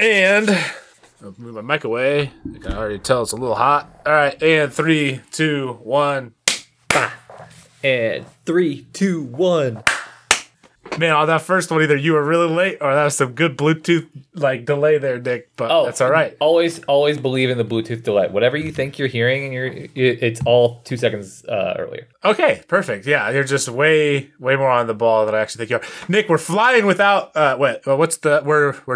And I'll move my mic away. I can already tell it's a little hot. All right. And 3, 2, 1. And 3, 2, 1. Man, on that first one, either you were really late or that was some good Bluetooth like delay there, Nick. But that's all right. Always believe in the Bluetooth delay. Whatever you think you're hearing, it's all 2 seconds earlier. Okay, perfect. Yeah, you're just way more on the ball than I actually think you are, Nick. We're flying without. We're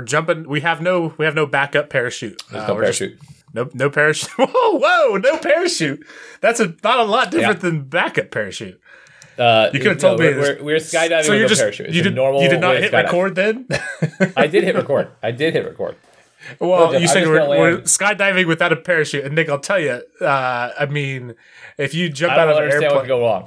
jumping. We have no backup parachute. There's no parachute. No parachute. Whoa, no parachute. That's not a lot different than backup parachute. You could have told me. We're skydiving so with a parachute. You did not hit record then? I did hit record. Well, you said we're skydiving without a parachute. And Nick, I'll tell you, if you jump out of an airplane. I don't understand what could go wrong.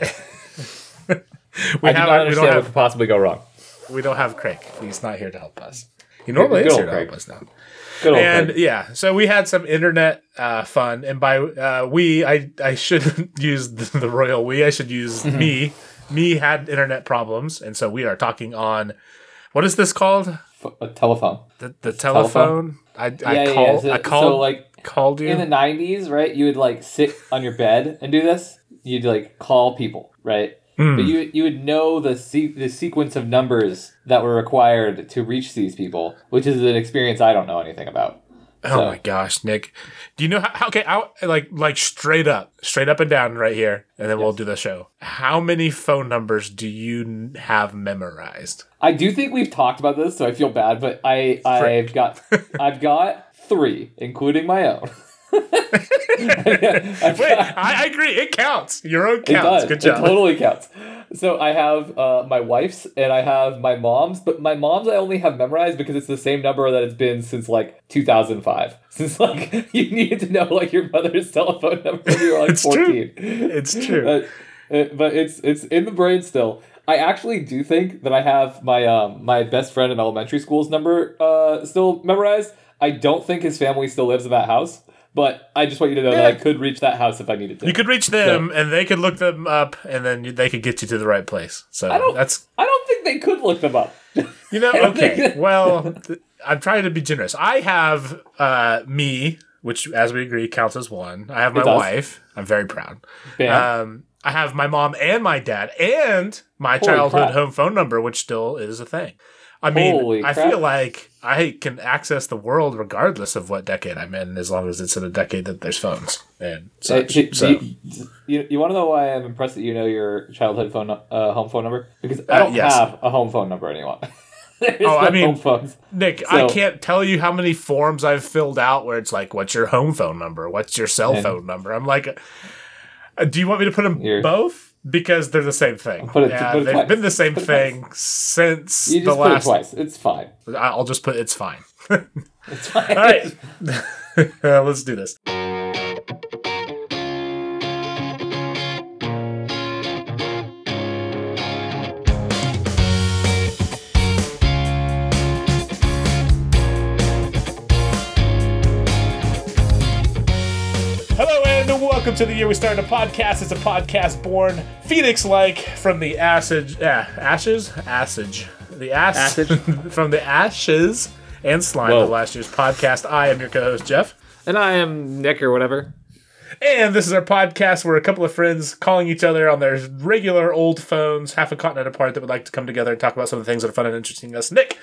I don't understand what could possibly go wrong. We don't have Craig. He's not here to help us. He normally is here to help us now. And yeah, so we had some internet fun, and by we, I shouldn't use the royal we. I should use me. Me had internet problems, and so we are talking on what is this called? A telephone. The telephone. I called. So, called you in the 90s, right? You would sit on your bed and do this. You'd call people, right? Mm. But you would know the sequence of numbers that were required to reach these people, which is an experience I don't know anything about. My gosh, Nick! Do you know how? Okay, I straight up and down right here, and then we'll do the show. How many phone numbers do you have memorized? I do think we've talked about this, so I feel bad, but I've got 3, including my own. I agree. It counts. Your own counts. Good job. It totally counts. So I have my wife's and I have my mom's, but my mom's I only have memorized because it's the same number that it's been since 2005. Since you needed to know your mother's telephone number when you were 14. True. It's true. But it's in the brain still. I actually do think that I have my my best friend in elementary school's number still memorized. I don't think his family still lives in that house. But I just want you to know that I could reach that house if I needed to. You could reach them, and they could look them up, and then they could get you to the right place. So I don't think they could look them up. Okay. Well, I'm trying to be generous. I have me, which, as we agree, counts as 1. I have my wife. I'm very proud. I have my mom and my dad, and my childhood home phone number, which still is a thing. I mean, I feel like I can access the world regardless of what decade I'm in, as long as it's in a decade that there's phones and such. You want to know why I'm impressed that you know your childhood home phone number? Because I don't have a home phone number anymore. Nick, so, I can't tell you how many forms I've filled out where it's what's your home phone number? What's your cell phone number? I'm do you want me to put them both? Because they're the same thing. They've been the same thing since the last. You just put it twice. It's fine. I'll just put it's fine. It's fine. All right. Let's do this. Welcome to The Year We Started a Podcast. It's a podcast born phoenix-like from the from the ashes and slime of last year's podcast. I am your co-host, Jeff. And I am Nick or whatever. And this is our podcast where a couple of friends calling each other on their regular old phones, half a continent apart, that would like to come together and talk about some of the things that are fun and interesting to us. Nick,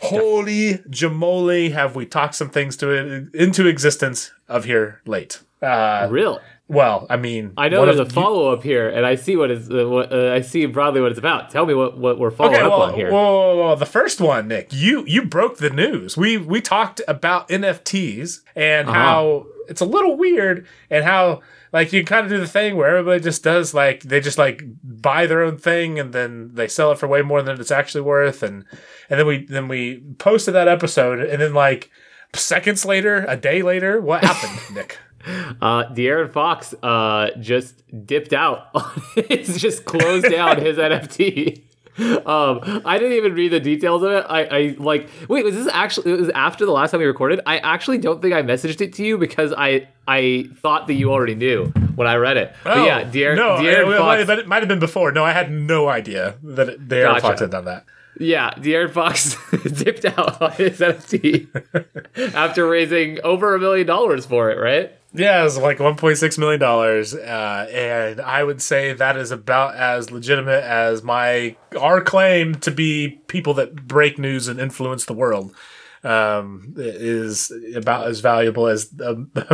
holy jamoli, have we talked some things into existence of here late. Really? Well, I mean, I know there's a follow-up here, and I see I see broadly what it's about. Tell me what we're following up on here. Well, the first one, Nick, you broke the news. We talked about NFTs and how it's a little weird, and how you kind of do the thing where everybody just does they just buy their own thing, and then they sell it for way more than it's actually worth, and then we posted that episode, and then seconds later, a day later, what happened, Nick? De'Aaron Fox just dipped out. It's just closed down his NFT. I didn't even read the details of it. Wait, was this actually? It was after the last time we recorded. I actually don't think I messaged it to you because I thought that you already knew when I read it. But De'Aaron Fox. It might have been before. No, I had no idea that De'Aaron Fox had done that. Yeah, De'Aaron Fox dipped out on his NFT after raising over $1 million for it, right? Yeah, it was like $1.6 million. And I would say that is about as legitimate as our claim to be people that break news and influence the world. Is about as valuable as the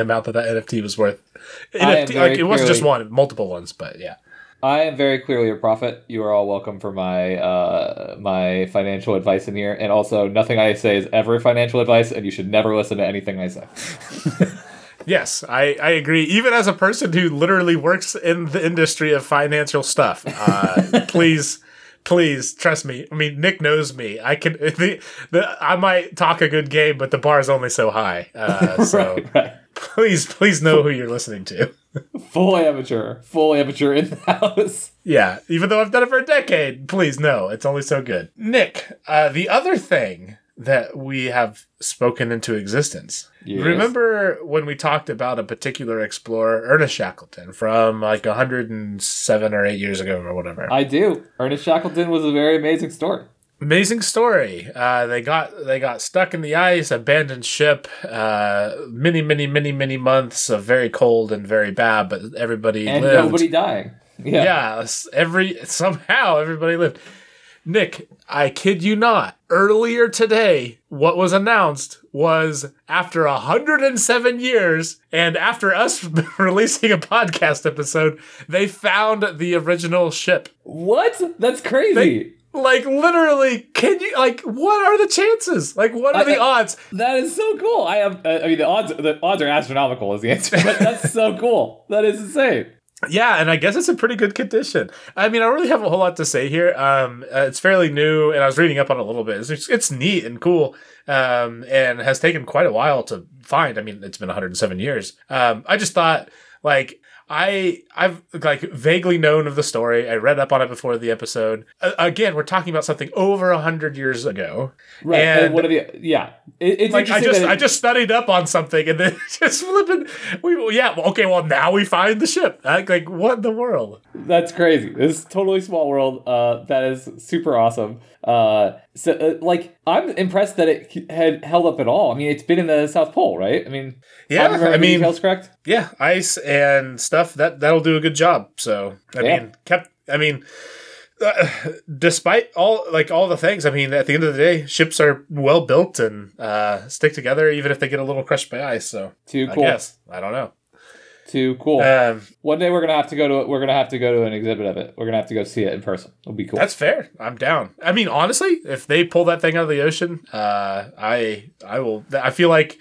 amount that NFT was worth. NFT, like, it wasn't just one, multiple ones, but yeah. I am very clearly a prophet. You are all welcome for my my financial advice in here. And also, nothing I say is ever financial advice, and you should never listen to anything I say. Yes, I agree. Even as a person who literally works in the industry of financial stuff, please trust me. I mean, Nick knows me. I might talk a good game, but the bar is only so high. So right. Please know who you're listening to. Full amateur in the house. Yeah, even though I've done it for a decade, please no, it's only so good. Nick, the other thing that we have spoken into existence. Yes. Remember when we talked about a particular explorer, Ernest Shackleton, from like 107 or 8 years ago or whatever? I do. Ernest Shackleton was a very amazing story. They got stuck in the ice, abandoned ship, many months of very cold and very bad, but everybody and lived. And nobody dying. Yeah. Somehow everybody lived. Nick, I kid you not, earlier today, what was announced was after 107 years and after us releasing a podcast episode, they found the original ship. What? That's crazy. Like, literally, can you, like, what are the chances? Like, what are the odds? That is so cool. The odds are astronomical is the answer, but that's so cool. That is insane. Yeah, and I guess it's a pretty good condition. I mean, I don't really have a whole lot to say here. It's fairly new, and I was reading up on it a little bit. It's neat and cool, and has taken quite a while to find. I mean, it's been 107 years. I just thought, like... I've like vaguely known of the story. I read up on it before the episode. Again, we're talking about something over 100 years ago, right? And what are the yeah? It's like I just studied up on something and then just flipping. Now we find the ship. Like what in the world? That's crazy. This is totally small world. That is super awesome. So I'm impressed that it had held up at all. I mean, it's been in the South Pole, right? I mean, yeah. I mean, details correct? Yeah, ice and stuff that'll do a good job. So despite all the things, I mean, at the end of the day, ships are well built and stick together, even if they get a little crushed by ice. So too cool. I guess. I don't know. Too cool. One day we're gonna have to go to an exhibit of it. We're gonna have to go see it in person. It'll be cool. That's fair. I'm down. I mean, honestly, if they pull that thing out of the ocean, I will. I feel like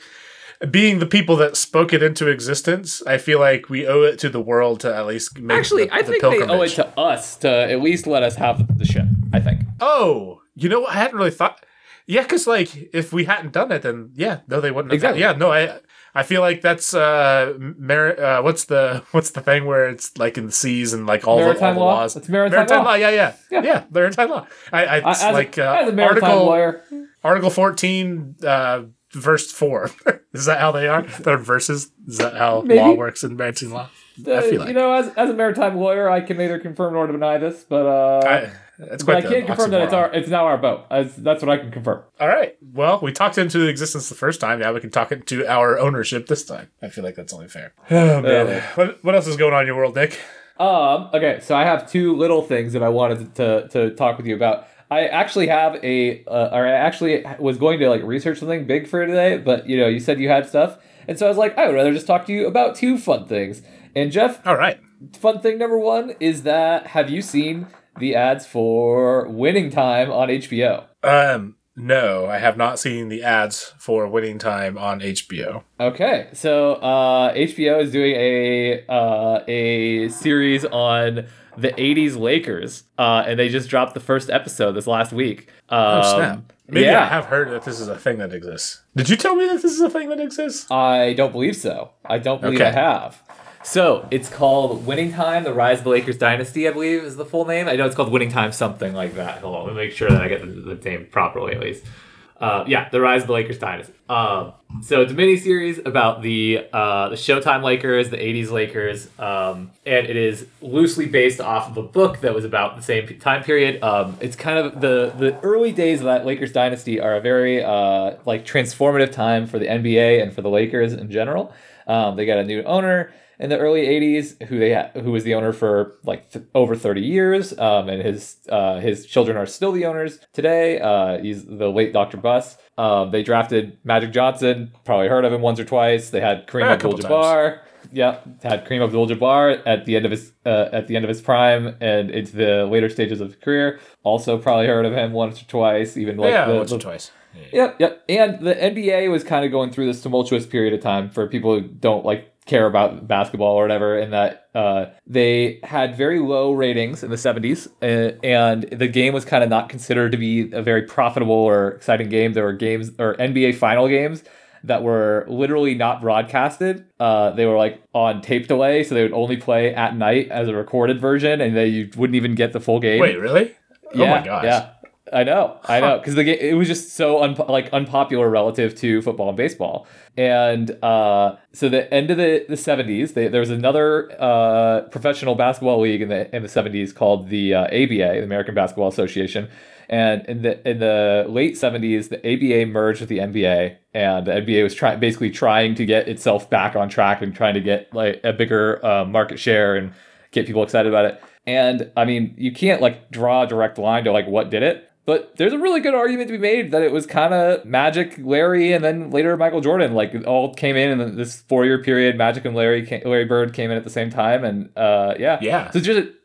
being the people that spoke it into existence, I feel like we owe it to the world to at least make. Actually, I think they owe it to us to at least let us have the ship. I think. Oh, you know what? I hadn't really thought. Yeah, because like if we hadn't done it, then they wouldn't. Have exactly. Done it. Yeah, no, I feel like that's what's the thing where it's like in the seas and like all the laws. It's maritime law. Yeah, maritime law. I as like a maritime lawyer. Article 14, verse 4. Is that how they are? They're verses. Is that how law works in maritime law? I feel like. You know, as a maritime lawyer, I can neither confirm nor deny this, but I can't confirm that it's now our boat. That's what I can confirm. All right. Well, we talked into the existence the first time. Now we can talk into our ownership this time. I feel like that's only fair. Oh, man. What else is going on in your world, Nick? Okay, so I have two little things that I wanted to talk with you about. I actually have was going to like research something big for today, but you know, you said you had stuff. And so I was like, I would rather just talk to you about two fun things. And Jeff, all right. Fun thing number one is that have you seen the ads for Winning Time on HBO? No, I have not seen the ads for Winning Time on HBO. Okay, so HBO is doing a series on the 80s Lakers, and they just dropped the first episode this last week. Oh, snap. Maybe yeah. I have heard that this is a thing that exists. Did you tell me that this is a thing that exists? I don't believe so. I don't believe I have. So, it's called Winning Time, The Rise of the Lakers Dynasty, I believe is the full name. I know it's called Winning Time something like that. Hold on, let me make sure that I get the name properly at least. Yeah, The Rise of the Lakers Dynasty. So it's a miniseries about the Showtime Lakers, the 80s Lakers, and it is loosely based off of a book that was about the same time period. It's kind of the early days of that Lakers Dynasty are a very like transformative time for the NBA and for the Lakers in general. They got a new owner in the early 80s who was the owner for like over 30 years, and his children are still the owners today. He's the late Dr. Buss. They drafted Magic Johnson, probably heard of him once or twice. They had Kareem Abdul-Jabbar. Yeah, had Kareem Abdul-Jabbar at the end of his prime and into the later stages of his career. Also probably heard of him once or twice, even like once or twice. Yep. And the NBA was kind of going through this tumultuous period of time for people who don't like care about basketball or whatever, in that they had very low ratings in the 70s, and the game was kind of not considered to be a very profitable or exciting game. There were games, or NBA final games, that were literally not broadcasted. They were like on tape delay, so they would only play at night as a recorded version, and you wouldn't even get the full game. Wait, really? Yeah, oh my gosh. Yeah. I know, because the game, it was just so unpopular relative to football and baseball, and so the end of the 70s, there was another professional basketball league in the 70s called the ABA, the American Basketball Association, and in the late 70s, the ABA merged with the NBA, and the NBA was basically trying to get itself back on track and trying to get like a bigger market share and get people excited about it. And I mean, you can't like draw a direct line to like what did it, but there's a really good argument to be made that it was kind of Magic, Larry, and then later Michael Jordan, like all came in this 4-year period. Magic and Larry Bird came in at the same time, and yeah. So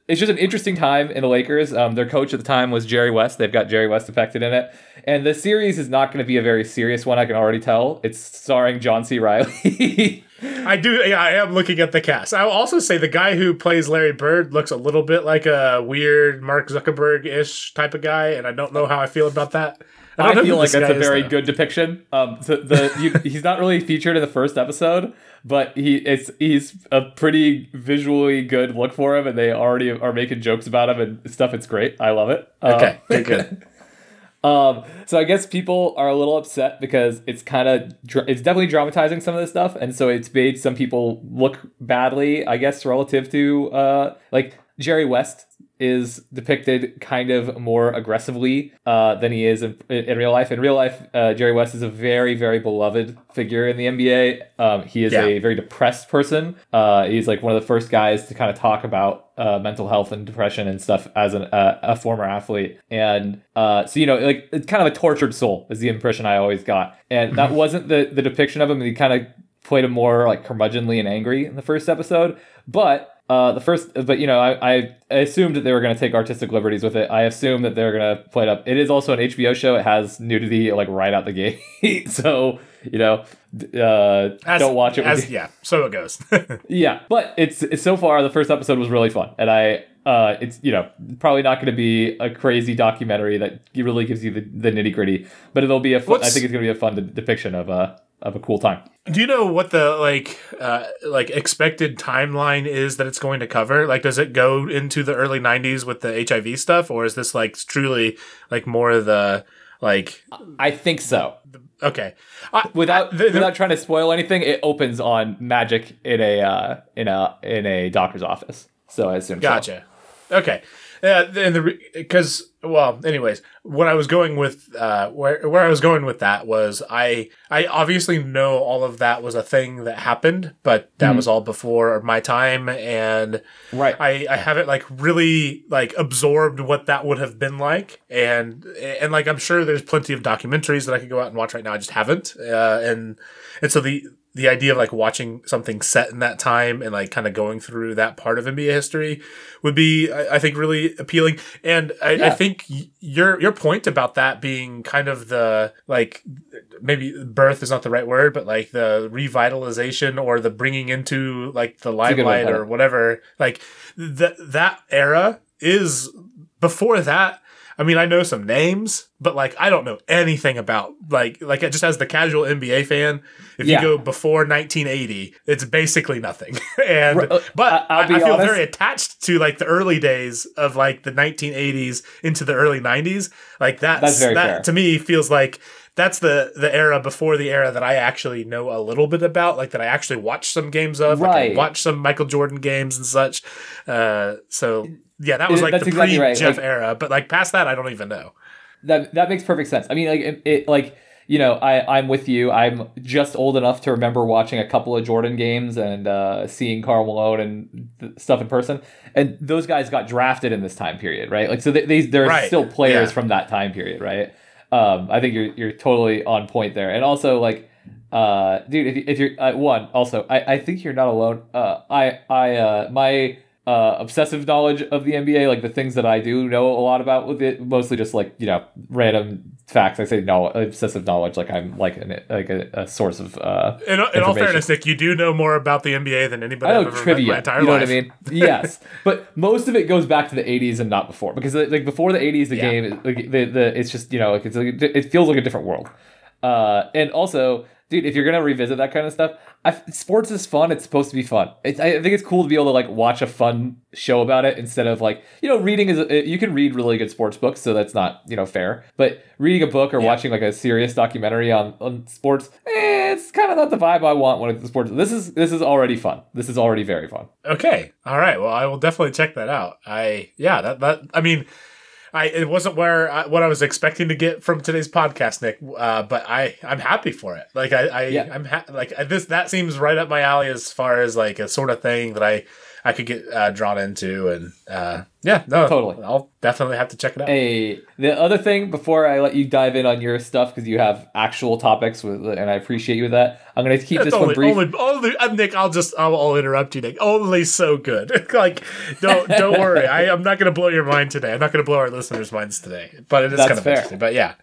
it's just an interesting time in the Lakers. Their coach at the time was Jerry West. They've got Jerry West affected in it, and the series is not going to be a very serious one. I can already tell. It's starring John C. Reilly. I do. Yeah, I am looking at the cast. I will also say the guy who plays Larry Bird looks a little bit like a weird Mark Zuckerberg-ish type of guy, and I don't know how I feel about that. I feel like that's a very good depiction. So he's not really featured in the first episode, but he's a pretty visually good look for him, and they already are making jokes about him and stuff. It's great. I love it. Okay, good. So I guess people are a little upset because it's definitely dramatizing some of this stuff, and so it's made some people look badly, I guess, relative to like Jerry West is depicted kind of more aggressively than he is in real life. In real life, Jerry West is a very, very beloved figure in the NBA. He is a very depressed person. He's like one of the first guys to kind of talk about mental health and depression and stuff as a former athlete. And so, you know, like it's kind of a tortured soul is the impression I always got. And that wasn't the depiction of him. He kind of played him more like curmudgeonly and angry in the first episode. But you know, I assumed that they were going to take artistic liberties with it. I assume that they're going to play it up. It is also an HBO show. It has nudity like right out the gate, so you know, don't watch it. So it goes. Yeah, but it's so far the first episode was really fun, and it's you know probably not going to be a crazy documentary that really gives you the nitty gritty, but it'll be I think it's going to be a fun depiction of a cool time. Do you know what the like expected timeline is that it's going to cover? Like, does it go into the early 90s with the HIV stuff, or is this like truly like more of the like? I think so. Okay. Without trying to spoil anything, it opens on Magic in a doctor's office. So I assume. Gotcha. So. Okay. What I was going with, where I was going with that was I obviously know all of that was a thing that happened, but that was all before my time, and right. I haven't like really like absorbed what that would have been like, and like I'm sure there's plenty of documentaries that I could go out and watch right now. I just haven't, and so the idea of like watching something set in that time and like kind of going through that part of NBA history would be, I think, really appealing. And I think your point about that being kind of the like maybe birth is not the right word, but like the revitalization or the bringing into like the limelight or whatever, like that era is before that. I mean, I know some names, but like I don't know anything about like just as the casual NBA fan. If you go before 1980, it's basically nothing. I feel very attached to like the early days of like the 1980s into the early 90s. Like that's that fair. To me feels like that's the era before the era that I actually know a little bit about, like that I actually watched some games of, right. Like I watched some Michael Jordan games and such. So yeah, that was like the exactly pre-Jeff right. era, but like past that, I don't even know. That makes perfect sense. I mean, like it like. You know, I'm with you. I'm just old enough to remember watching a couple of Jordan games and seeing Karl Malone and stuff in person. And those guys got drafted in this time period, right? Like, so they're right. still players yeah. from that time period, right? I think you're totally on point there. And also, like, dude, if you're one, also, I think you're not alone. My obsessive knowledge of the NBA, like the things that I do know a lot about with it, mostly just like, you know, random facts. I say no, obsessive knowledge, like I'm like a source of in all fairness, Nick, you do know more about the NBA than anybody I've ever read my entire life. You know what I mean? Yes. But most of it goes back to the 80s and not before, because like before the 80s, the yeah. game, like, the it's just, you know, like, it's like, it feels like a different world. And also, dude, if you're going to revisit that kind of stuff, sports is fun. It's supposed to be fun. I think it's cool to be able to like watch a fun show about it instead of like, you know, reading is you can read really good sports books. So that's not, you know, fair. But reading a book or yeah. watching like a serious documentary on sports, it's kind of not the vibe I want when it's sports. This is already fun. This is already very fun. Okay. All right. Well, I will definitely check that out. It wasn't what I was expecting to get from today's podcast, Nick. But I'm happy for it. Like that seems right up my alley as far as like a sort of thing that I could get drawn into, and yeah, no, totally. I'll definitely have to check it out. Hey, the other thing before I let you dive in on your stuff, because you have actual topics with, and I appreciate you with that. I'm going to keep That's this only, one brief. Only, Nick, I'll interrupt you, Nick. Only so good. Like, don't worry. I'm not going to blow your mind today. I'm not going to blow our listeners' minds today. But it is kind of fair. Interesting. But yeah.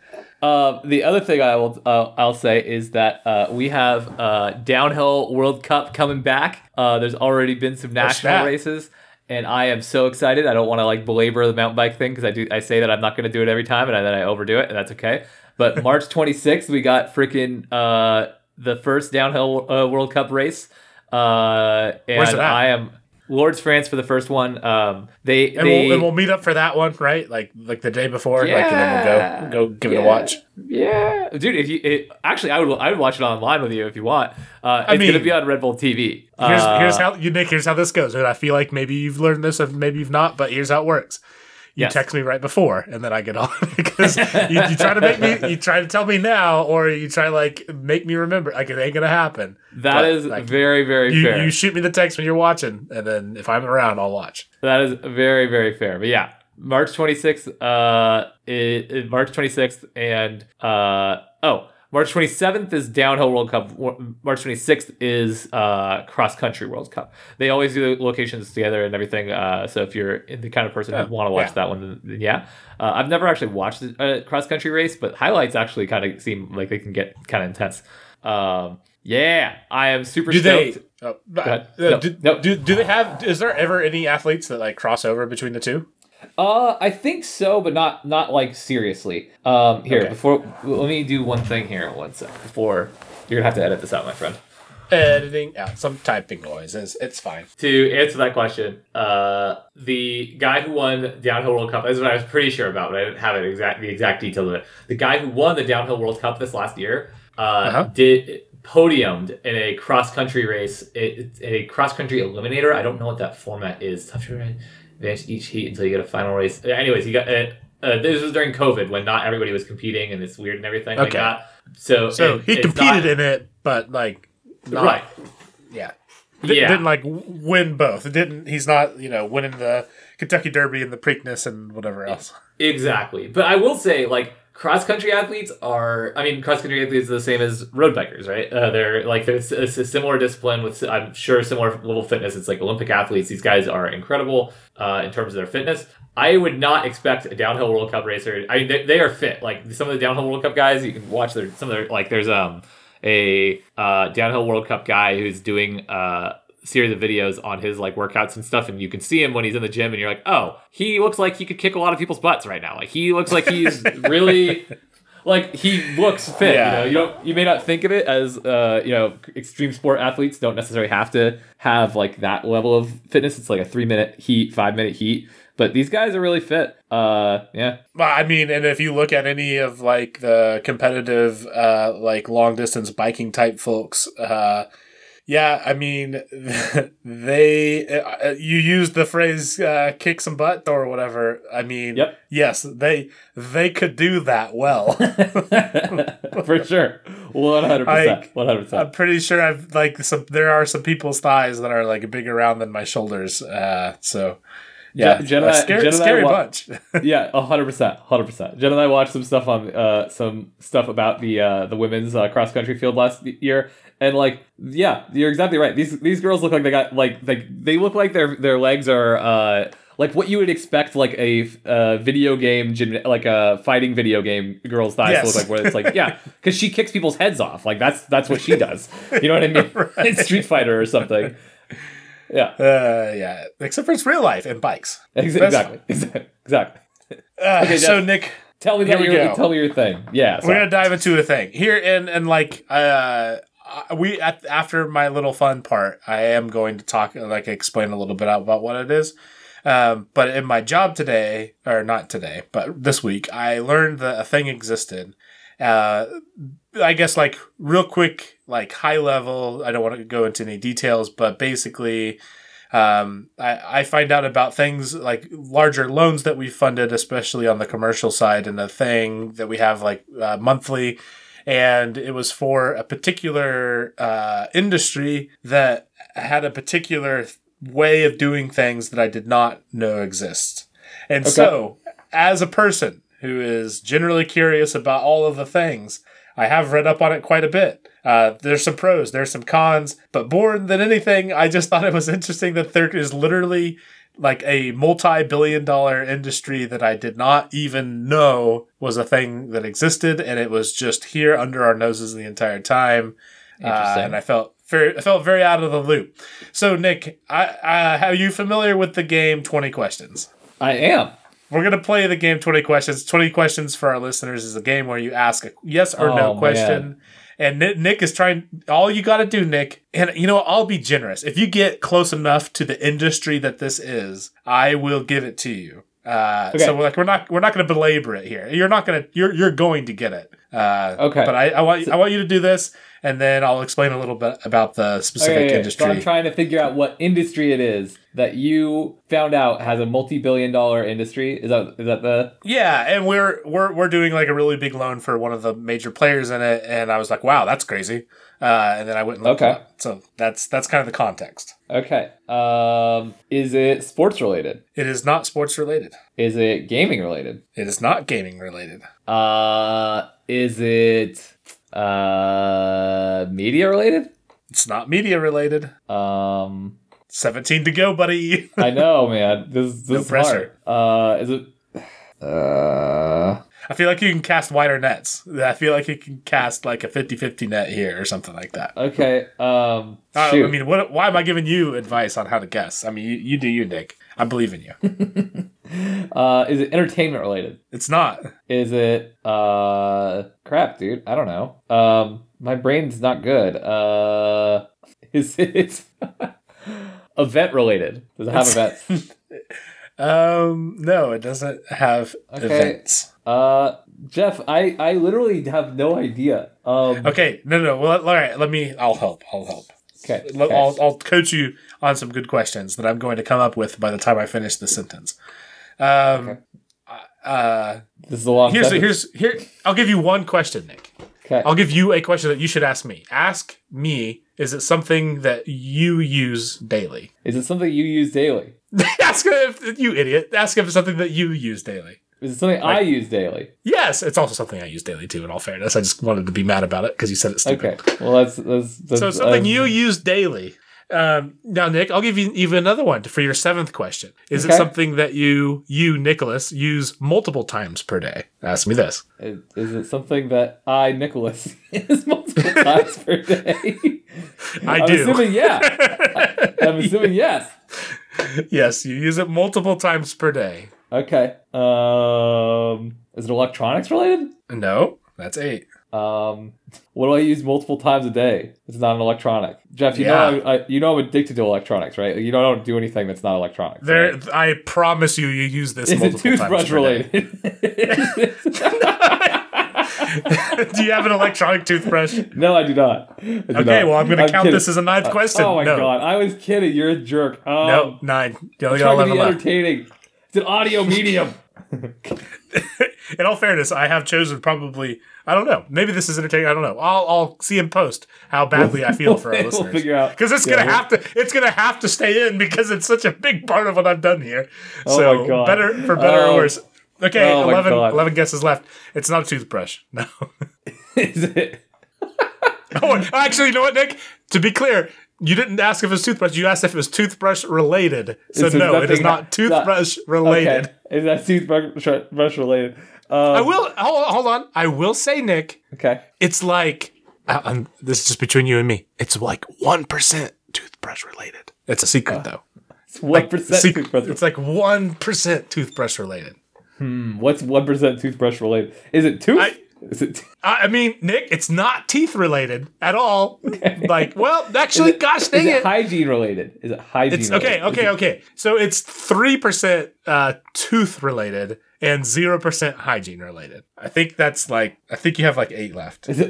The other thing I'll say is that we have Downhill World Cup coming back. There's already been some national races, and I am so excited. I don't want to like belabor the mountain bike thing because I say that I'm not going to do it every time, and then I overdo it, and that's okay. But March 26th, we got freaking the first Downhill World Cup race, and where's it at? I am. Lords, France for the first one. We'll meet up for that one, right? Like the day before. Yeah. Like, and then we'll go give it a watch. Yeah, dude. If you I would watch it online with you if you want. It's gonna be on Red Bull TV. Here's how you, Nick. Here's how this goes. And I feel like maybe you've learned this, and maybe you've not. But here's how it works. You yes. text me right before, and then I get on because you try to make me. You try to tell me now, or you try like make me remember. Like it ain't gonna happen. That is very, very fair. You shoot me the text when you're watching, and then if I'm around, I'll watch. That is very, very fair. But yeah, March 26th. March 26th, and March 27th is Downhill World Cup. March 26th is Cross Country World Cup. They always do the locations together and everything. So if you're the kind of person who want to watch that one, then yeah. I've never actually watched a cross country race, but highlights actually kind of seem like they can get kind of intense. Yeah, I am super stoked. Do they have? Is there ever any athletes that like cross over between the two? I think so, but not like seriously. Let me do one thing here in 1 sec before you're gonna have to edit this out, my friend. Editing out some typing noises. It's fine. To answer that question, the guy who won Downhill World Cup, this is what I was pretty sure about, but I didn't have the exact details of it. The guy who won the Downhill World Cup this last year podiumed in a cross country race, a cross country eliminator. I don't know what that format is. Tough to advance each heat until you get a final race. Anyways, you got this was during COVID when not everybody was competing and it's weird and everything like that. So he competed in it, but like not, right, yeah, didn't like win both. He's not, you know, winning the Kentucky Derby and the Preakness and whatever else. Exactly, but I will say like cross country athletes are the same as road bikers, right? They're like there's a similar discipline with, I'm sure, similar level of fitness. It's like Olympic athletes. These guys are incredible in terms of their fitness. I would not expect a Downhill World Cup racer. I mean, they are fit. Like some of the Downhill World Cup guys, you can watch some of their like there's a Downhill World Cup guy who's doing series of videos on his like workouts and stuff, and you can see him when he's in the gym and you're like, oh, he looks like he could kick a lot of people's butts right now. Like he looks like he's really like he looks fit. Yeah. You know, you may not think of it as you know, extreme sport athletes don't necessarily have to have like that level of fitness. It's like a 3-minute heat, 5-minute heat. But these guys are really fit. Yeah. I mean, and if you look at any of like the competitive, like long distance biking type folks, yeah, I mean, they, you used the phrase kick some butt or whatever. I mean, yep. Yes, they could do that well. For sure. 100%. 100%. I'm pretty sure I've like there are some people's thighs that are like bigger around than my shoulders. So yeah, Jen and I watch, bunch. Yeah, 100%. Jen and I watched some stuff on about the women's cross country field last year. And like, yeah, you're exactly right. These girls look like they got they look like their legs are like what you would expect like a video game like a fighting video game girl's thighs yes. look like, where it's like yeah, because she kicks people's heads off. Like that's what she does. You know what I mean? Right. Street Fighter or something. Yeah. Yeah. Except for it's real life and bikes. Exactly. Okay, so Nick. Tell me your thing. Yeah. Sorry. We're gonna dive into a thing here and like after my little fun part, I am going to talk like explain a little bit about what it is. But in my job today, or not today, but this week, I learned that a thing existed. I guess like real quick, like high level. I don't want to go into any details, but basically, I find out about things like larger loans that we funded, especially on the commercial side, and a thing that we have like monthly. And it was for a particular industry that had a particular way of doing things that I did not know exist. And okay. So, as a person who is generally curious about all of the things, I have read up on it quite a bit. There's some pros, there's some cons, but more than anything, I just thought it was interesting that there is literally like a multi-billion-dollar industry that I did not even know was a thing that existed, and it was just here under our noses the entire time. And I felt very out of the loop. So, Nick, are you familiar with the game 20 Questions? I am. We're going to play the game 20 Questions. 20 Questions for our listeners is a game where you ask a yes or no question. Man. And Nick is trying, all you got to do, Nick, and you know, I'll be generous. If you get close enough to the industry that this is, I will give it to you. Okay. So we're not going to belabor it here. You're going to get it. Okay. But I want you to do this, and then I'll explain a little bit about the specific industry. So I'm trying to figure out what industry it is that you found out has a multi-billion-dollar industry. Is that the? Yeah, and we're doing like a really big loan for one of the major players in it, and I was like, wow, that's crazy. And then I went and looked it up. So that's kind of the context. Okay. Is it sports related? It is not sports related. Is it gaming related? It is not gaming related. Is it media related? It's not media related. 17 to go, buddy. I know, man. This no is pressure. Hard. Is it? I feel like you can cast wider nets. I feel like you can cast like a 50-50 net here or something like that. Okay. I mean, why am I giving you advice on how to guess? I mean, you do you, Nick. I believe in you. Is it entertainment related? It's not. Is it... crap, dude. I don't know. My brain's not good. Is it event related? Does it have events? No, it doesn't have events. Jeff, I literally have no idea. Okay, no. Well, all right, I'll help. Okay. I'll coach you on some good questions that I'm going to come up with by the time I finish the sentence. Okay. This is a long sentence. I'll give you one question, Nick. Okay. I'll give you a question that you should ask me. Ask me, is it something that you use daily? Is it something you use daily? You idiot. Ask if it's something that you use daily. Is it something I use daily? Yes, it's also something I use daily too. In all fairness, I just wanted to be mad about it because you said it's stupid. Okay, well that's so it's something you use daily. Now, Nick, I'll give you even another one for your seventh question. Is it something that you Nicholas, use multiple times per day? Ask me this. Is it something that I, Nicholas, use multiple times per day? I'm assuming yes. Yes, you use it multiple times per day. Okay. Is it electronics related? No, that's 8. What do I use multiple times a day? It's not an electronic. Jeff, you know I'm addicted to electronics, right? You know I don't do anything that's not electronic. There, right? I promise you, you use this is multiple times. It's toothbrush related. Do you have an electronic toothbrush? No, I do not. Well, I'm going to count this as a ninth question. Oh, my God. I was kidding. You're a jerk. No, 9. You're trying to be entertaining. It's an audio medium. In all fairness, I have chosen probably, I don't know. Maybe this is entertaining. I don't know. I'll see in post how badly I feel for our listeners. We'll figure out. Because it's gonna have to stay in because it's such a big part of what I've done here. Oh, so my God. For better or worse. Okay, 11 guesses left. It's not a toothbrush. No. Is it? Oh, actually, you know what, Nick? To be clear, you didn't ask if it was toothbrush. You asked if it was toothbrush related. So no, it is not toothbrush related. Okay. Is that toothbrush related? I will hold on. I will say, Nick. Okay. It's like this is just between you and me. It's like 1% toothbrush related. It's a secret though. It's 1% toothbrush. It's like 1% toothbrush related. What's 1% toothbrush related? Is it tooth? I mean, Nick, it's not teeth related at all. Okay. Like, well, actually, gosh dang it. Is it hygiene related? Is it hygiene related? Okay. So it's 3% tooth related and 0% hygiene related. I think that's like, I think you have like 8 left. Is it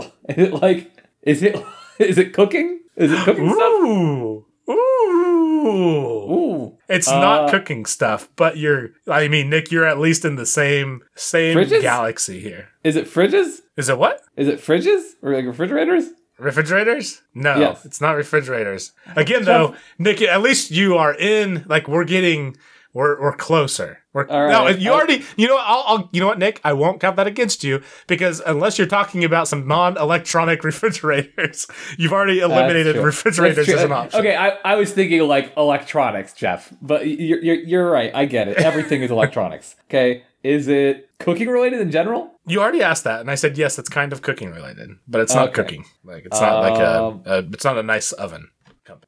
cooking? Is it cooking stuff? Ooh. It's not cooking stuff, but Nick, you're at least in the same fridges? Galaxy here. Is it fridges? Is it what? Is it fridges? Or like refrigerators? Refrigerators? No, yes. It's not refrigerators. Again, though, Nick, at least you are in, like, we're closer. All right. No, you already, you know, I'll, you know what, Nick? I won't count that against you because unless you're talking about some non-electronic refrigerators, you've already eliminated refrigerators as an option. Okay, I was thinking like electronics, Jeff, but you're right. I get it. Everything is electronics. Okay, is it cooking related in general? You already asked that, and I said yes. It's kind of cooking related, but it's not cooking. Like it's not like it's not a nice oven.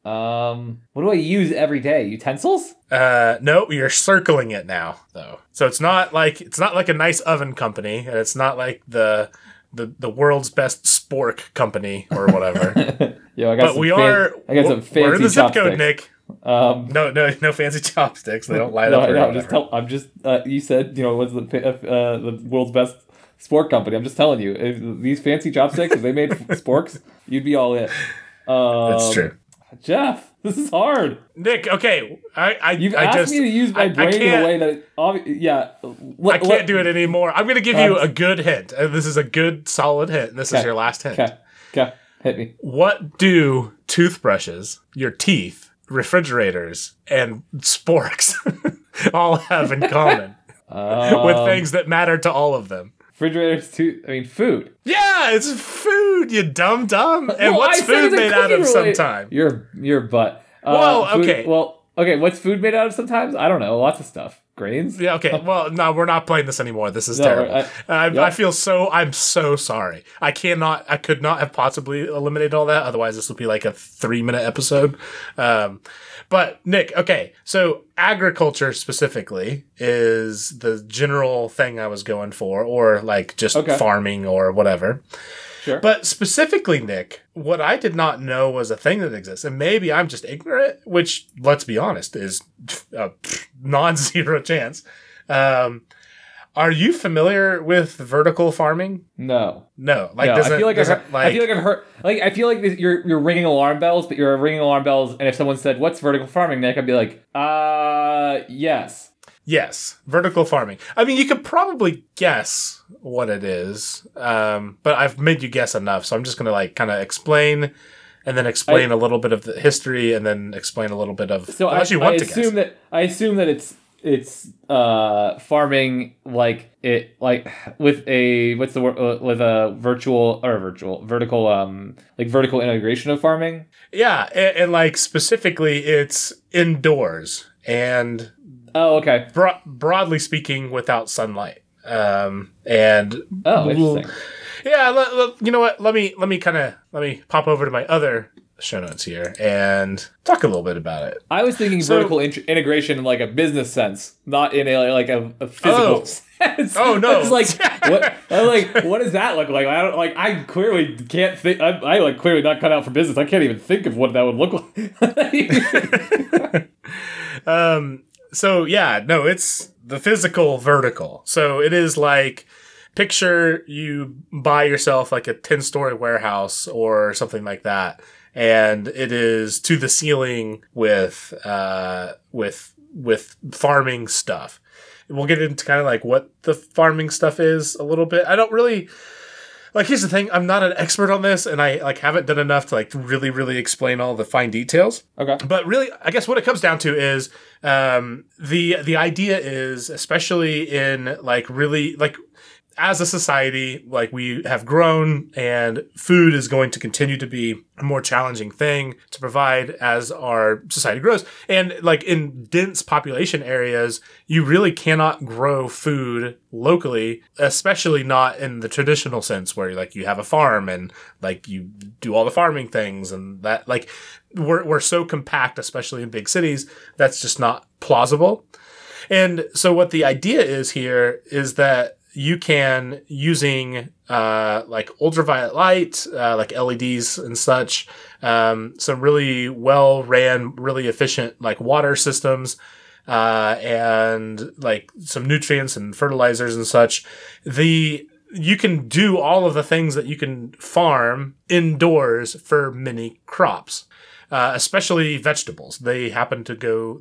Company. What do I use every day? Utensils? No, you're circling it now, though. So it's not like a nice oven company, and it's not like the world's best spork company or whatever. Yo, I got some fancy chopsticks. We're in the zip code, Nick. No fancy chopsticks. They don't light up. You said what's the world's best spork company? I'm just telling you, if these fancy chopsticks, if they made sporks, you'd be all in. That's true. Jeff, this is hard. Nick, okay. You've asked me to use my brain in a way that... I can't do it anymore. I'm going to give you a good hint. This is a good, solid hint. This is your last hint. Okay. Hit me. What do toothbrushes, your teeth, refrigerators, and sporks all have in common with things that matter to all of them? Refrigerators, food. Yeah, it's food, you dumb. And what's food made out of sometimes? Your butt. What's food made out of sometimes? I don't know. Lots of stuff. Grains? Yeah, okay. Well, no, we're not playing this anymore. This is terrible. I'm so sorry. I could not have possibly eliminated all that. Otherwise, this would be like a 3-minute episode. But Nick, okay. So agriculture specifically is the general thing I was going for, or like just farming or whatever. Sure. But specifically, Nick, what I did not know was a thing that exists, and maybe I'm just ignorant, which, let's be honest, is a non-zero chance. Are you familiar with vertical farming? No. I feel like you're ringing alarm bells, but you're ringing alarm bells, and if someone said, "What's vertical farming?" Nick, I'd be like, yes. Yes, vertical farming. I mean, you could probably guess what it is, but I've made you guess enough, so I'm just going to like kind of explain, and then explain a little bit of the history, and then explain a little bit of. So I assume that it's farming with a vertical like vertical integration of farming. Yeah, and like specifically, it's indoors and. Oh, okay. Broadly speaking, without sunlight. Interesting. Yeah, you know what? Let me pop over to my other show notes here and talk a little bit about it. I was thinking vertical integration in like a business sense, not in a physical Oh no! It's like what? I'm like, what does that look like? I don't like. I clearly can't think. I like clearly not cut out for business. I can't even think of what that would look like. So yeah, no, it's the physical vertical. So it is like, picture you buy yourself like a 10-story warehouse or something like that, and it is to the ceiling with farming stuff. We'll get into kind of like what the farming stuff is a little bit. I don't really like. Here's the thing: I'm not an expert on this, and I like haven't done enough to like really explain all the fine details. Okay. But really, I guess what it comes down to is the idea is, especially in like really like as a society, like we have grown, and food is going to continue to be a more challenging thing to provide as our society grows. And like in dense population areas, you really cannot grow food locally, especially not in the traditional sense where like you have a farm and like you do all the farming things and that. Like we're so compact, especially in big cities, that's just not plausible. And so what the idea is here is that you can, using like ultraviolet light, like LEDs and such, some really well ran, really efficient like water systems, and like some nutrients and fertilizers and such. You can do all of the things that you can farm indoors for many crops. Especially vegetables. They happen to do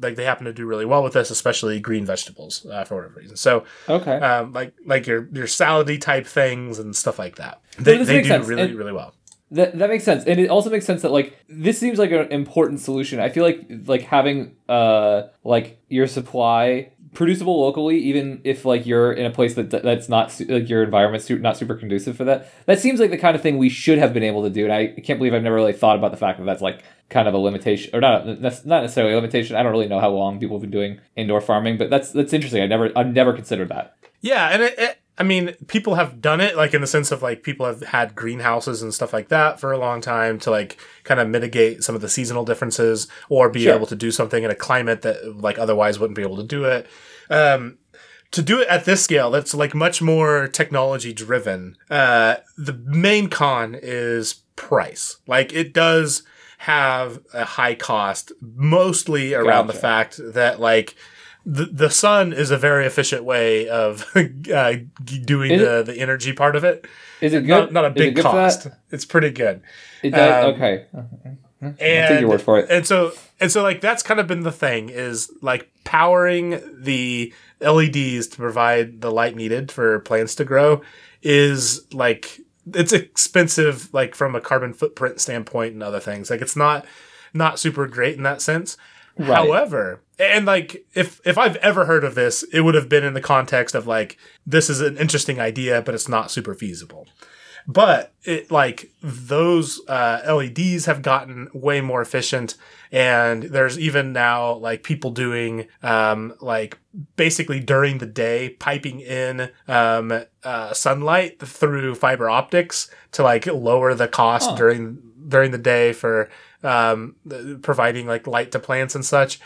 really well with this, especially green vegetables, for whatever reason. So, okay. Like your salad-y type things and stuff like that. They do sense. Really well. That makes sense. And it also makes sense that like, this seems like an important solution. I feel like having, like your supply producible locally, even if like you're in a place that's not like your environment's not super conducive for that. That seems like the kind of thing we should have been able to do, and I can't believe I've never really thought about the fact that that's like kind of a limitation, or not necessarily a limitation. I don't really know how long people have been doing indoor farming, but that's interesting. I've never considered that. Yeah, and I mean, people have done it, like in the sense of like people have had greenhouses and stuff like that for a long time to like kind of mitigate some of the seasonal differences or be able to do something in a climate that like otherwise wouldn't be able to do it. To do it at this scale, that's like much more technology driven. The main con is price. Like it does have a high cost, mostly around the fact that like, the sun is a very efficient way of doing the energy part of it. Is it good? Not a big cost. It's pretty good. It does, okay. I'll take your word for it. And so like that's kind of been the thing, is like powering the LEDs to provide the light needed for plants to grow is like, it's expensive, like from a carbon footprint standpoint and other things. Like it's not super great in that sense. Right. However, and like if I've ever heard of this, it would have been in the context of like, this is an interesting idea, but it's not super feasible. But it like those LEDs have gotten way more efficient, and there's even now like people doing like basically during the day piping in sunlight through fiber optics to like lower the cost during the day for providing like light to plants and such.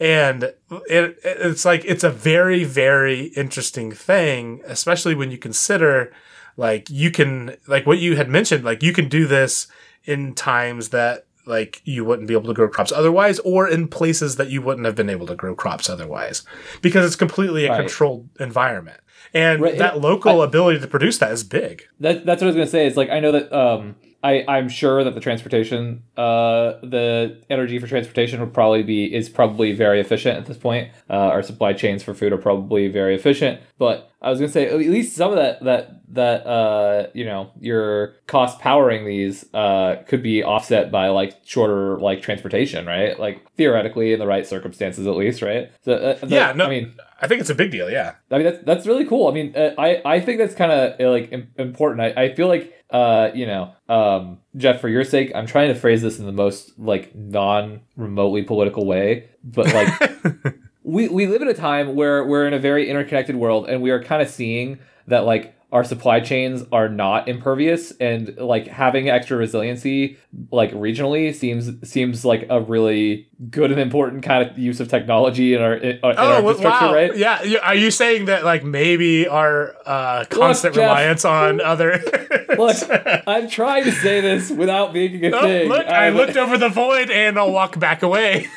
And it's like, it's a very, very interesting thing, especially when you consider like you can, like what you had mentioned, like you can do this in times that like you wouldn't be able to grow crops otherwise, or in places that you wouldn't have been able to grow crops otherwise, because it's completely a controlled environment. And that local ability to produce that is big. That's what I was going to say. It's like, I know that, I'm sure that the energy for transportation would probably very efficient at this point. Our supply chains for food are probably very efficient, but I was going to say at least some of that you know, your cost powering these could be offset by like shorter like transportation, right? Like theoretically in the right circumstances at least, right? So I mean, I think it's a big deal, yeah. I mean, that's really cool. I mean, I think that's kind of like important. I feel like you know, Jeff, for your sake, I'm trying to phrase this in the most like non-remotely political way, but like we live in a time where we're in a very interconnected world, and we are kind of seeing that like our supply chains are not impervious, and like having extra resiliency like regionally seems like a really good and important kind of use of technology in our infrastructure, wow. Right? Yeah. Are you saying that like maybe our constant reliance on other? Look, I'm trying to say this without making a thing. Look, I looked over the void and I'll walk back away.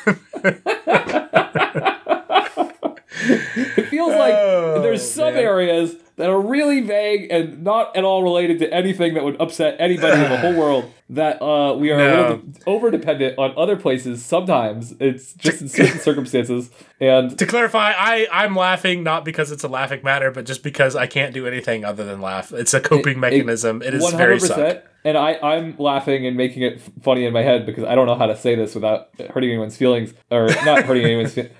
It feels like there's some areas that are really vague and not at all related to anything that would upset anybody in the whole world, that we are a little bit over-dependent on other places sometimes. It's just in certain circumstances. And to clarify, I'm laughing not because it's a laughing matter, but just because I can't do anything other than laugh. It's a coping mechanism. It is 100%, very suck. And I'm laughing and making it funny in my head because I don't know how to say this without hurting anyone's feelings. Or not hurting anyone's feelings.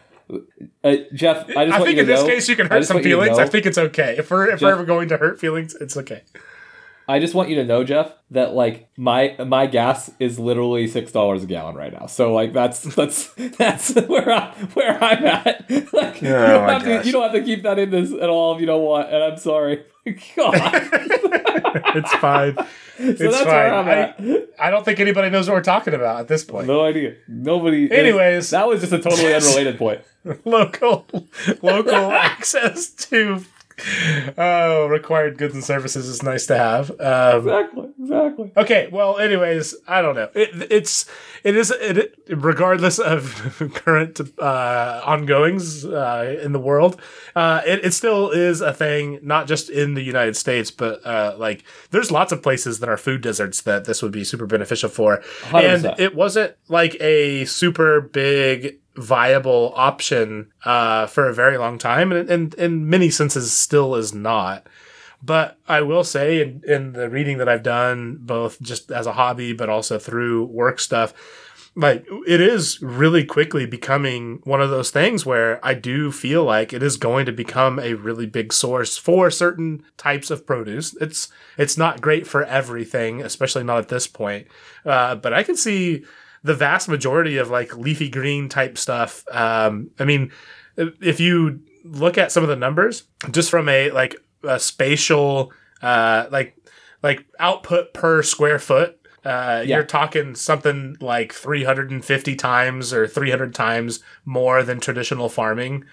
Jeff, I think in this case you can hurt some feelings. I think it's okay. If we're ever going to hurt feelings, it's okay. I just want you to know, Jeff, that like my gas is literally $6 a gallon right now. So like that's where I'm at. Like, you don't have to keep that in this at all if you don't want. And I'm sorry. God. It's fine. I don't think anybody knows what we're talking about at this point. No idea. Nobody. Anyways, that was just a totally unrelated point. Local access to required goods and services is nice to have. Exactly. Okay. Well, anyways, I don't know. It is regardless of current ongoings in the world. It still is a thing, not just in the United States, but like there's lots of places that are food deserts that this would be super beneficial for. 100%. And it wasn't like a super big viable option for a very long time, and in many senses still is not. But I will say in the reading that I've done, both just as a hobby but also through work stuff, like it is really quickly becoming one of those things where I do feel like it is going to become a really big source for certain types of produce. It's not great for everything, especially not at this point, but I can see the vast majority of like leafy green type stuff. I mean, if you look at some of the numbers, just from a spatial like output per square foot, you're talking something like 350 times or 300 times more than traditional farming,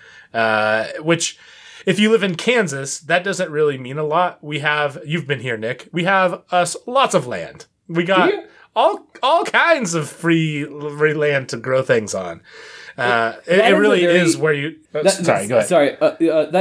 which. If you live in Kansas, that doesn't really mean a lot. You've been here, Nick. We have us lots of land. We got all kinds of free land to grow things on. It really is where you. Go ahead. Sorry.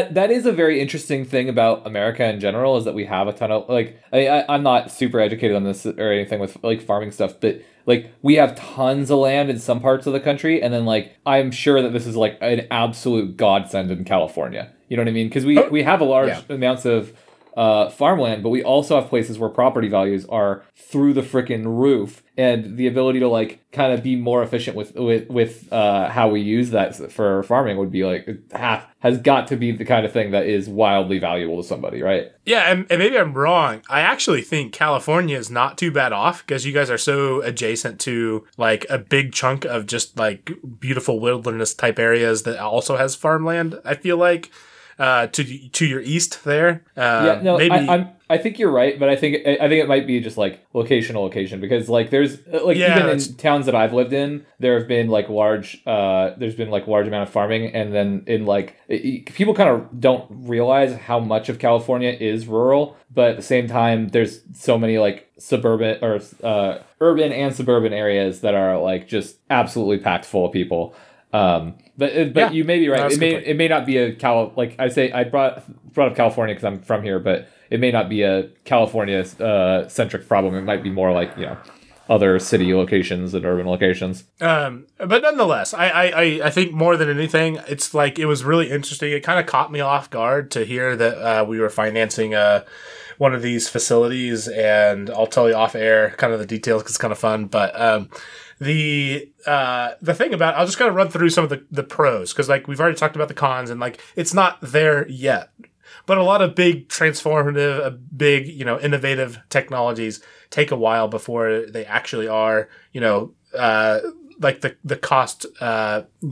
That is a very interesting thing about America in general, is that we have a ton of like. I'm not super educated on this or anything with like farming stuff, but like we have tons of land in some parts of the country, and then like I'm sure that this is like an absolute godsend in California. You know what I mean? Because we have a large amounts of farmland, but we also have places where property values are through the freaking roof, and the ability to like kind of be more efficient with how we use that for farming would be like has got to be the kind of thing that is wildly valuable to somebody, right? Yeah, and maybe I'm wrong. I actually think California is not too bad off because you guys are so adjacent to like a big chunk of just like beautiful wilderness type areas that also has farmland. I feel like. To your east there. Maybe. I think you're right, but I think it might be just like location because like there's like even in towns that I've lived in, there have been like large amount of farming, and then in like people kind of don't realize how much of California is rural, but at the same time there's so many like suburban or urban and suburban areas that are like just absolutely packed full of people. But you may be right. It may not be a I brought up California because I'm from here, but it may not be a California centric problem. It might be more like, you know, other city locations and urban locations. But nonetheless, I think more than anything, it's like it was really interesting. It kind of caught me off guard to hear that we were financing one of these facilities, and I'll tell you off air kind of the details because it's kind of fun, but. The thing about, I'll just kind of run through some of the pros, because like we've already talked about the cons, and like it's not there yet, but a lot of big transformative, big, you know, innovative technologies take a while before they actually are, you know, like the cost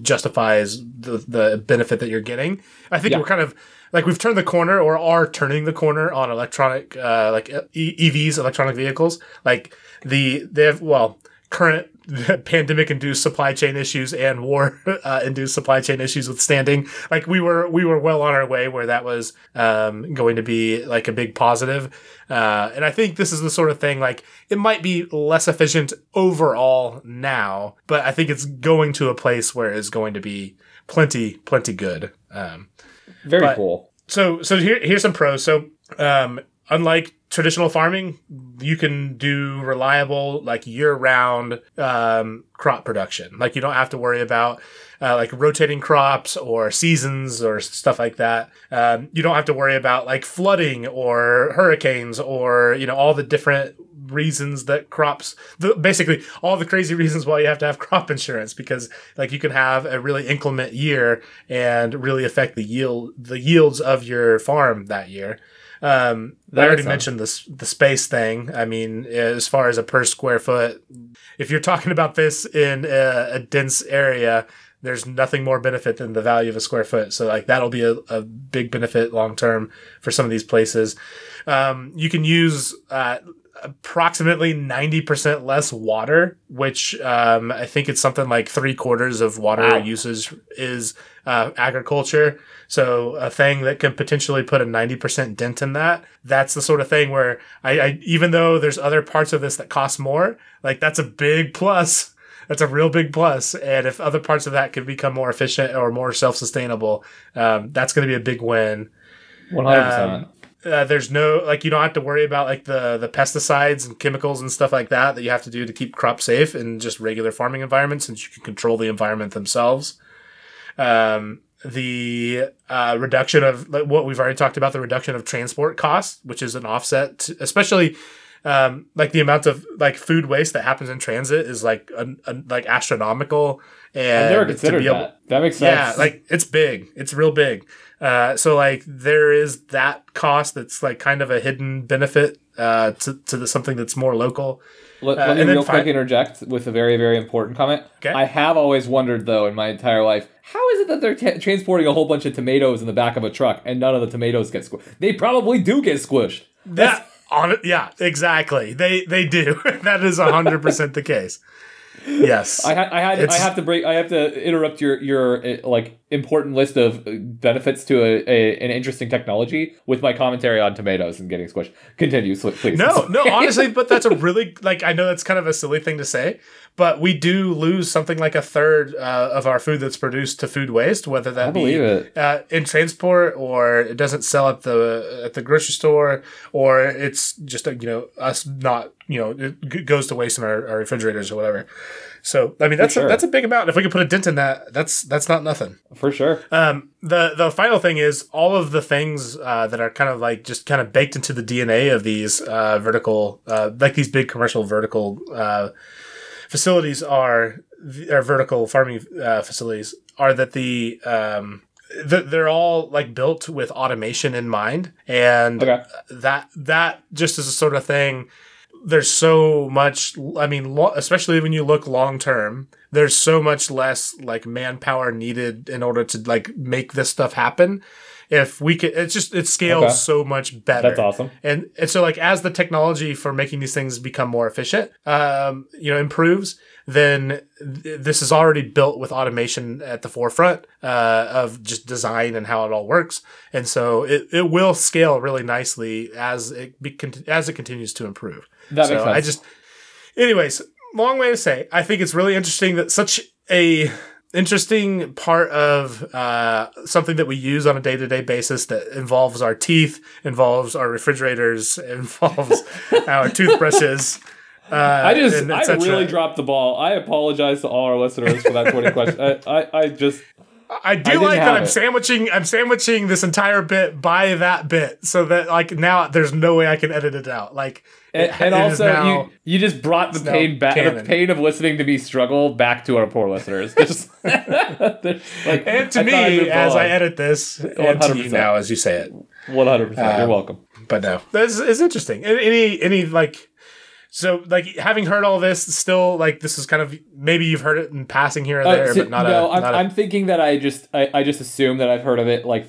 justifies the benefit that you're getting. I think we're kind of like we've turned the corner or are turning the corner on electronic, like EVs, electronic vehicles. Like they have, well, current pandemic-induced supply chain issues and war-induced supply chain issues withstanding. Like we were well on our way where that was going to be like a big positive. And I think this is the sort of thing, like it might be less efficient overall now, but I think it's going to a place where it's going to be plenty good. Very cool. So here's some pros. So unlike traditional farming, you can do reliable, like year-round crop production. Like you don't have to worry about like rotating crops or seasons or stuff like that. You don't have to worry about like flooding or hurricanes or, you know, all the different reasons that crops, basically all the crazy reasons why you have to have crop insurance, because like you can have a really inclement year and really affect the yields of your farm that year. I already mentioned the space thing. I mean, as far as a per square foot, if you're talking about this in a dense area, there's nothing more benefit than the value of a square foot. So like that'll be a big benefit long term for some of these places. You can use approximately 90% less water, which I think it's something like 3/4 of water usage is agriculture. So a thing that can potentially put a 90% dent in that. That's the sort of thing where I even though there's other parts of this that cost more, like that's a big plus. That's a real big plus. And if other parts of that could become more efficient or more self-sustainable, that's going to be a big win. 100%. There's no, like, you don't have to worry about like the pesticides and chemicals and stuff like that you have to do to keep crops safe in just regular farming environments, since you can control the environment themselves. The reduction of, like, what we've already talked about, the reduction of transport costs, which is an offset to, especially like the amount of like food waste that happens in transit is like like astronomical. And never considered that. That makes sense. Yeah, like it's big. It's real big. So like there is that cost that's like kind of a hidden benefit to something that's more local. Let me real quick interject with a very, very important comment. Okay. I have always wondered, though, in my entire life, how is it that they're transporting a whole bunch of tomatoes in the back of a truck and none of the tomatoes get squished? They probably do get squished. Yeah, exactly. They do. That is 100% the case. Yes, I have to interrupt your like important list of benefits to an interesting technology with my commentary on tomatoes and getting squished. Continue, please. No, honestly, but that's a really, like, I know that's kind of a silly thing to say, but we do lose something like a third of our food that's produced to food waste, whether that be in transport or it doesn't sell at the grocery store, or it's just us not. It goes to waste in our refrigerators or whatever. So, I mean, that's a big amount. If we could put a dent in that, that's not nothing. For sure. The final thing is all of the things that are kind of like just kind of baked into the DNA of these vertical, like these big commercial vertical facilities are vertical farming facilities, are that they're all like built with automation in mind. And that just is a sort of thing. There's so much, I mean, especially when you look long term, there's so much less like manpower needed in order to like make this stuff happen. If we could, it scales so much better. That's awesome. And so like as the technology for making these things become more efficient, improves, then this is already built with automation at the forefront of just design and how it all works. And so it will scale really nicely as it continues to improve. That makes sense. Anyways, long way to say, I think it's really interesting that such a interesting part of something that we use on a day-to-day basis that involves our teeth, involves our refrigerators, involves our toothbrushes. I really dropped the ball. I apologize to all our listeners for that 20 question. I'm sandwiching this entire bit by that bit, so that like now there's no way I can edit it out. Like, and also now, you just brought the pain back, the pain of listening to me struggle back to our poor listeners. And to me, as I edit this, 100%. And to you now as you say it, 100%. You're welcome. But no, this is interesting. Any like So, like, having heard all this, still, like, this is kind of, maybe you've heard it in passing here or there, but not. No, I'm thinking that I just assume that I've heard of it. Like,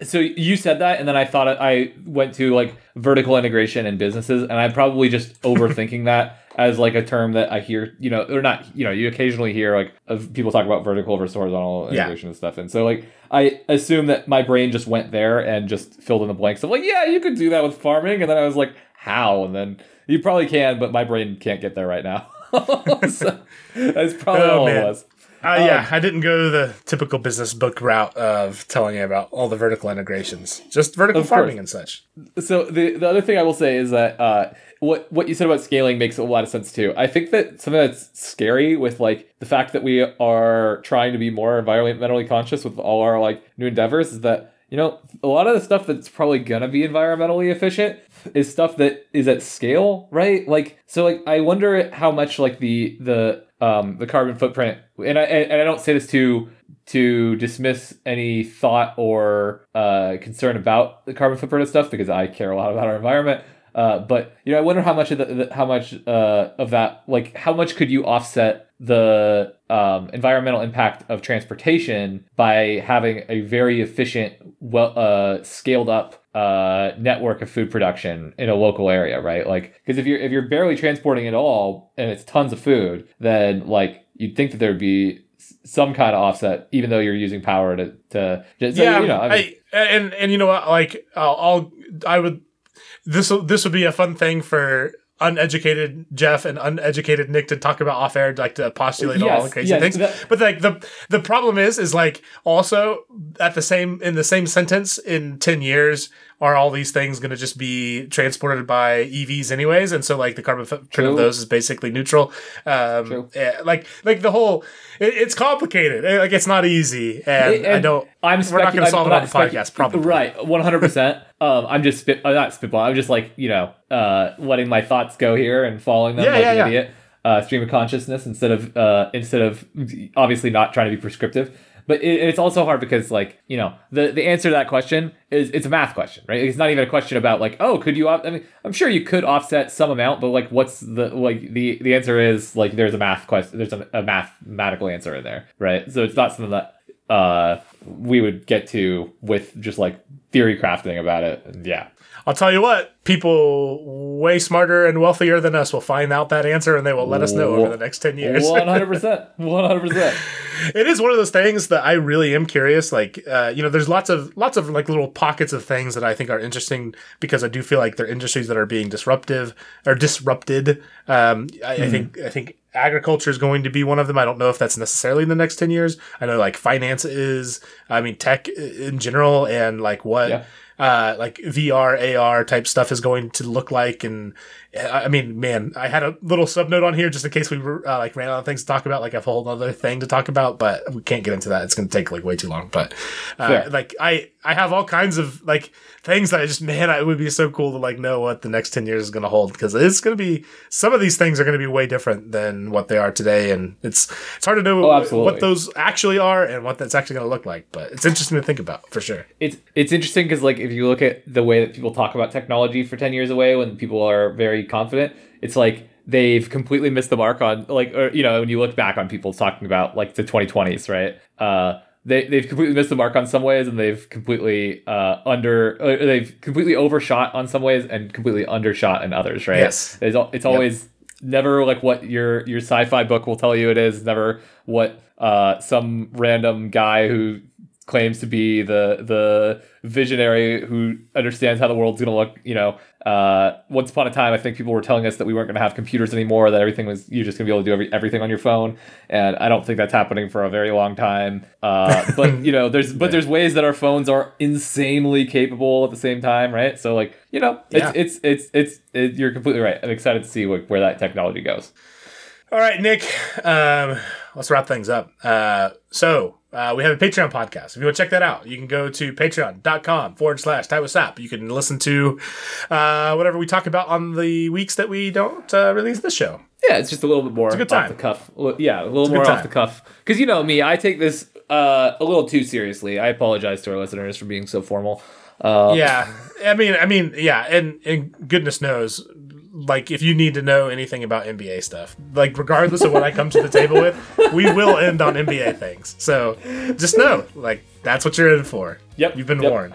so you said that, and then I thought I went to like vertical integration in businesses, and I'm probably just overthinking that as like a term that I hear, you know, or not, you know, you occasionally hear like of people talk about vertical versus horizontal integration and stuff. And so, like, I assume that my brain just went there and just filled in the blanks of like, yeah, you could do that with farming. And then I was like, how? And then. You probably can, but my brain can't get there right now. So that's probably all it was. Yeah, I didn't go the typical business book route of telling you about all the vertical integrations, just vertical farming and such. So the other thing I will say is that what you said about scaling makes a lot of sense too. I think that something that's scary with like the fact that we are trying to be more environmentally conscious with all our like new endeavors is that, you know, a lot of the stuff that's probably going to be environmentally efficient is stuff that is at scale, right? Like, so like, I wonder how much like the carbon footprint, and I don't say this to dismiss any thought or concern about the carbon footprint of stuff, because I care a lot about our environment. But, you know, I wonder how much of of that, like, how much could you offset the environmental impact of transportation by having a very efficient, scaled up network of food production in a local area, right? Like, because if you're barely transporting at all and it's tons of food, then like you'd think that there'd be some kind of offset, even though you're using power to so, yeah, you know, I mean, and you know what, like This would be a fun thing for uneducated Jeff and uneducated Nick to talk about off air, like to postulate all the crazy things. But like the problem is like also at in the same sentence in 10 years, are all these things going to just be transported by EVs anyways? And so like the carbon footprint of those is basically neutral. Like the whole, it's complicated. Like it's not easy. We're not going to solve it on the podcast, probably. Right. 100%. I'm not spitballing. I'm just like, you know, letting my thoughts go here and following them an idiot. Stream of consciousness instead of obviously not trying to be prescriptive. But it's also hard because, like, you know, the answer to that question is it's a math question, right? It's not even a question about like, oh, could you? I mean, I'm sure you could offset some amount, but like, what's the answer is like there's a math question, there's a mathematical answer in there, right? So it's not something that we would get to with just like theory crafting about it. Yeah, I'll tell you what, people way smarter and wealthier than us will find out that answer, and they will let us know over the next 10 years. 100%. 100%. It is one of those things that I really am curious. Like, you know, there's lots of like little pockets of things that I think are interesting because I do feel like they're industries that are being disrupted. I think agriculture is going to be one of them. I don't know if that's necessarily in the next 10 years. I know like finance is, I mean, tech in general, and like like VR, AR type stuff is going to look like. And I mean, man, I had a little subnote on here just in case we like ran out of things to talk about, like a whole other thing to talk about, but we can't get into that. It's going to take like way too long. But like I have all kinds of like things that I just, man, it would be so cool to like know what the next 10 years is going to hold, because it's going to be, some of these things are going to be way different than what they are today. And it's hard to know what those actually are and what that's actually going to look like, but it's interesting to think about for sure. It's interesting because like, if you look at the way that people talk about technology for 10 years away, when people are very confident, it's like they've completely missed the mark on like, or, you know, when you look back on people talking about like the 2020s, right? They've completely missed the mark on some ways, and they've completely they've completely overshot on some ways and completely undershot in others, right? Yes. It's always never like what your sci-fi book will tell you it is, never what some random guy who claims to be the visionary who understands how the world's going to look, you know. Once upon a time, I think people were telling us that we weren't going to have computers anymore, that everything was, you're just going to be able to do everything on your phone. And I don't think that's happening for a very long time. But, you know, there's ways that our phones are insanely capable at the same time, right? So, like, you know, you're completely right. I'm excited to see where that technology goes. All right, Nick, let's wrap things up. So we have a Patreon podcast. If you want to check that out, you can go to patreon.com/TieWithSap. You can listen to whatever we talk about on the weeks that we don't release this show. Yeah, it's just a little bit more off the cuff. Yeah, a little more off the cuff. Because you know me, I take this a little too seriously. I apologize to our listeners for being so formal. Yeah, I mean, yeah, and goodness knows, like, if you need to know anything about NBA stuff, like, regardless of what I come to the table with, we will end on NBA things. So just know, like, that's what you're in for. Yep. You've been warned.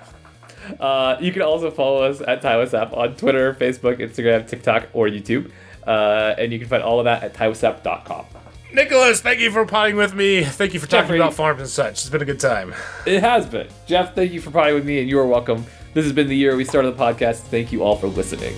You can also follow us at TimeWithSap on Twitter, Facebook, Instagram, TikTok, or YouTube. And you can find all of that at timewithsap.com. Nicholas, thank you for potting with me. Thank you for talking about farms and such. It's been a good time. It has been. Jeff, thank you for potting with me, and you are welcome. This has been the year we started the podcast. Thank you all for listening.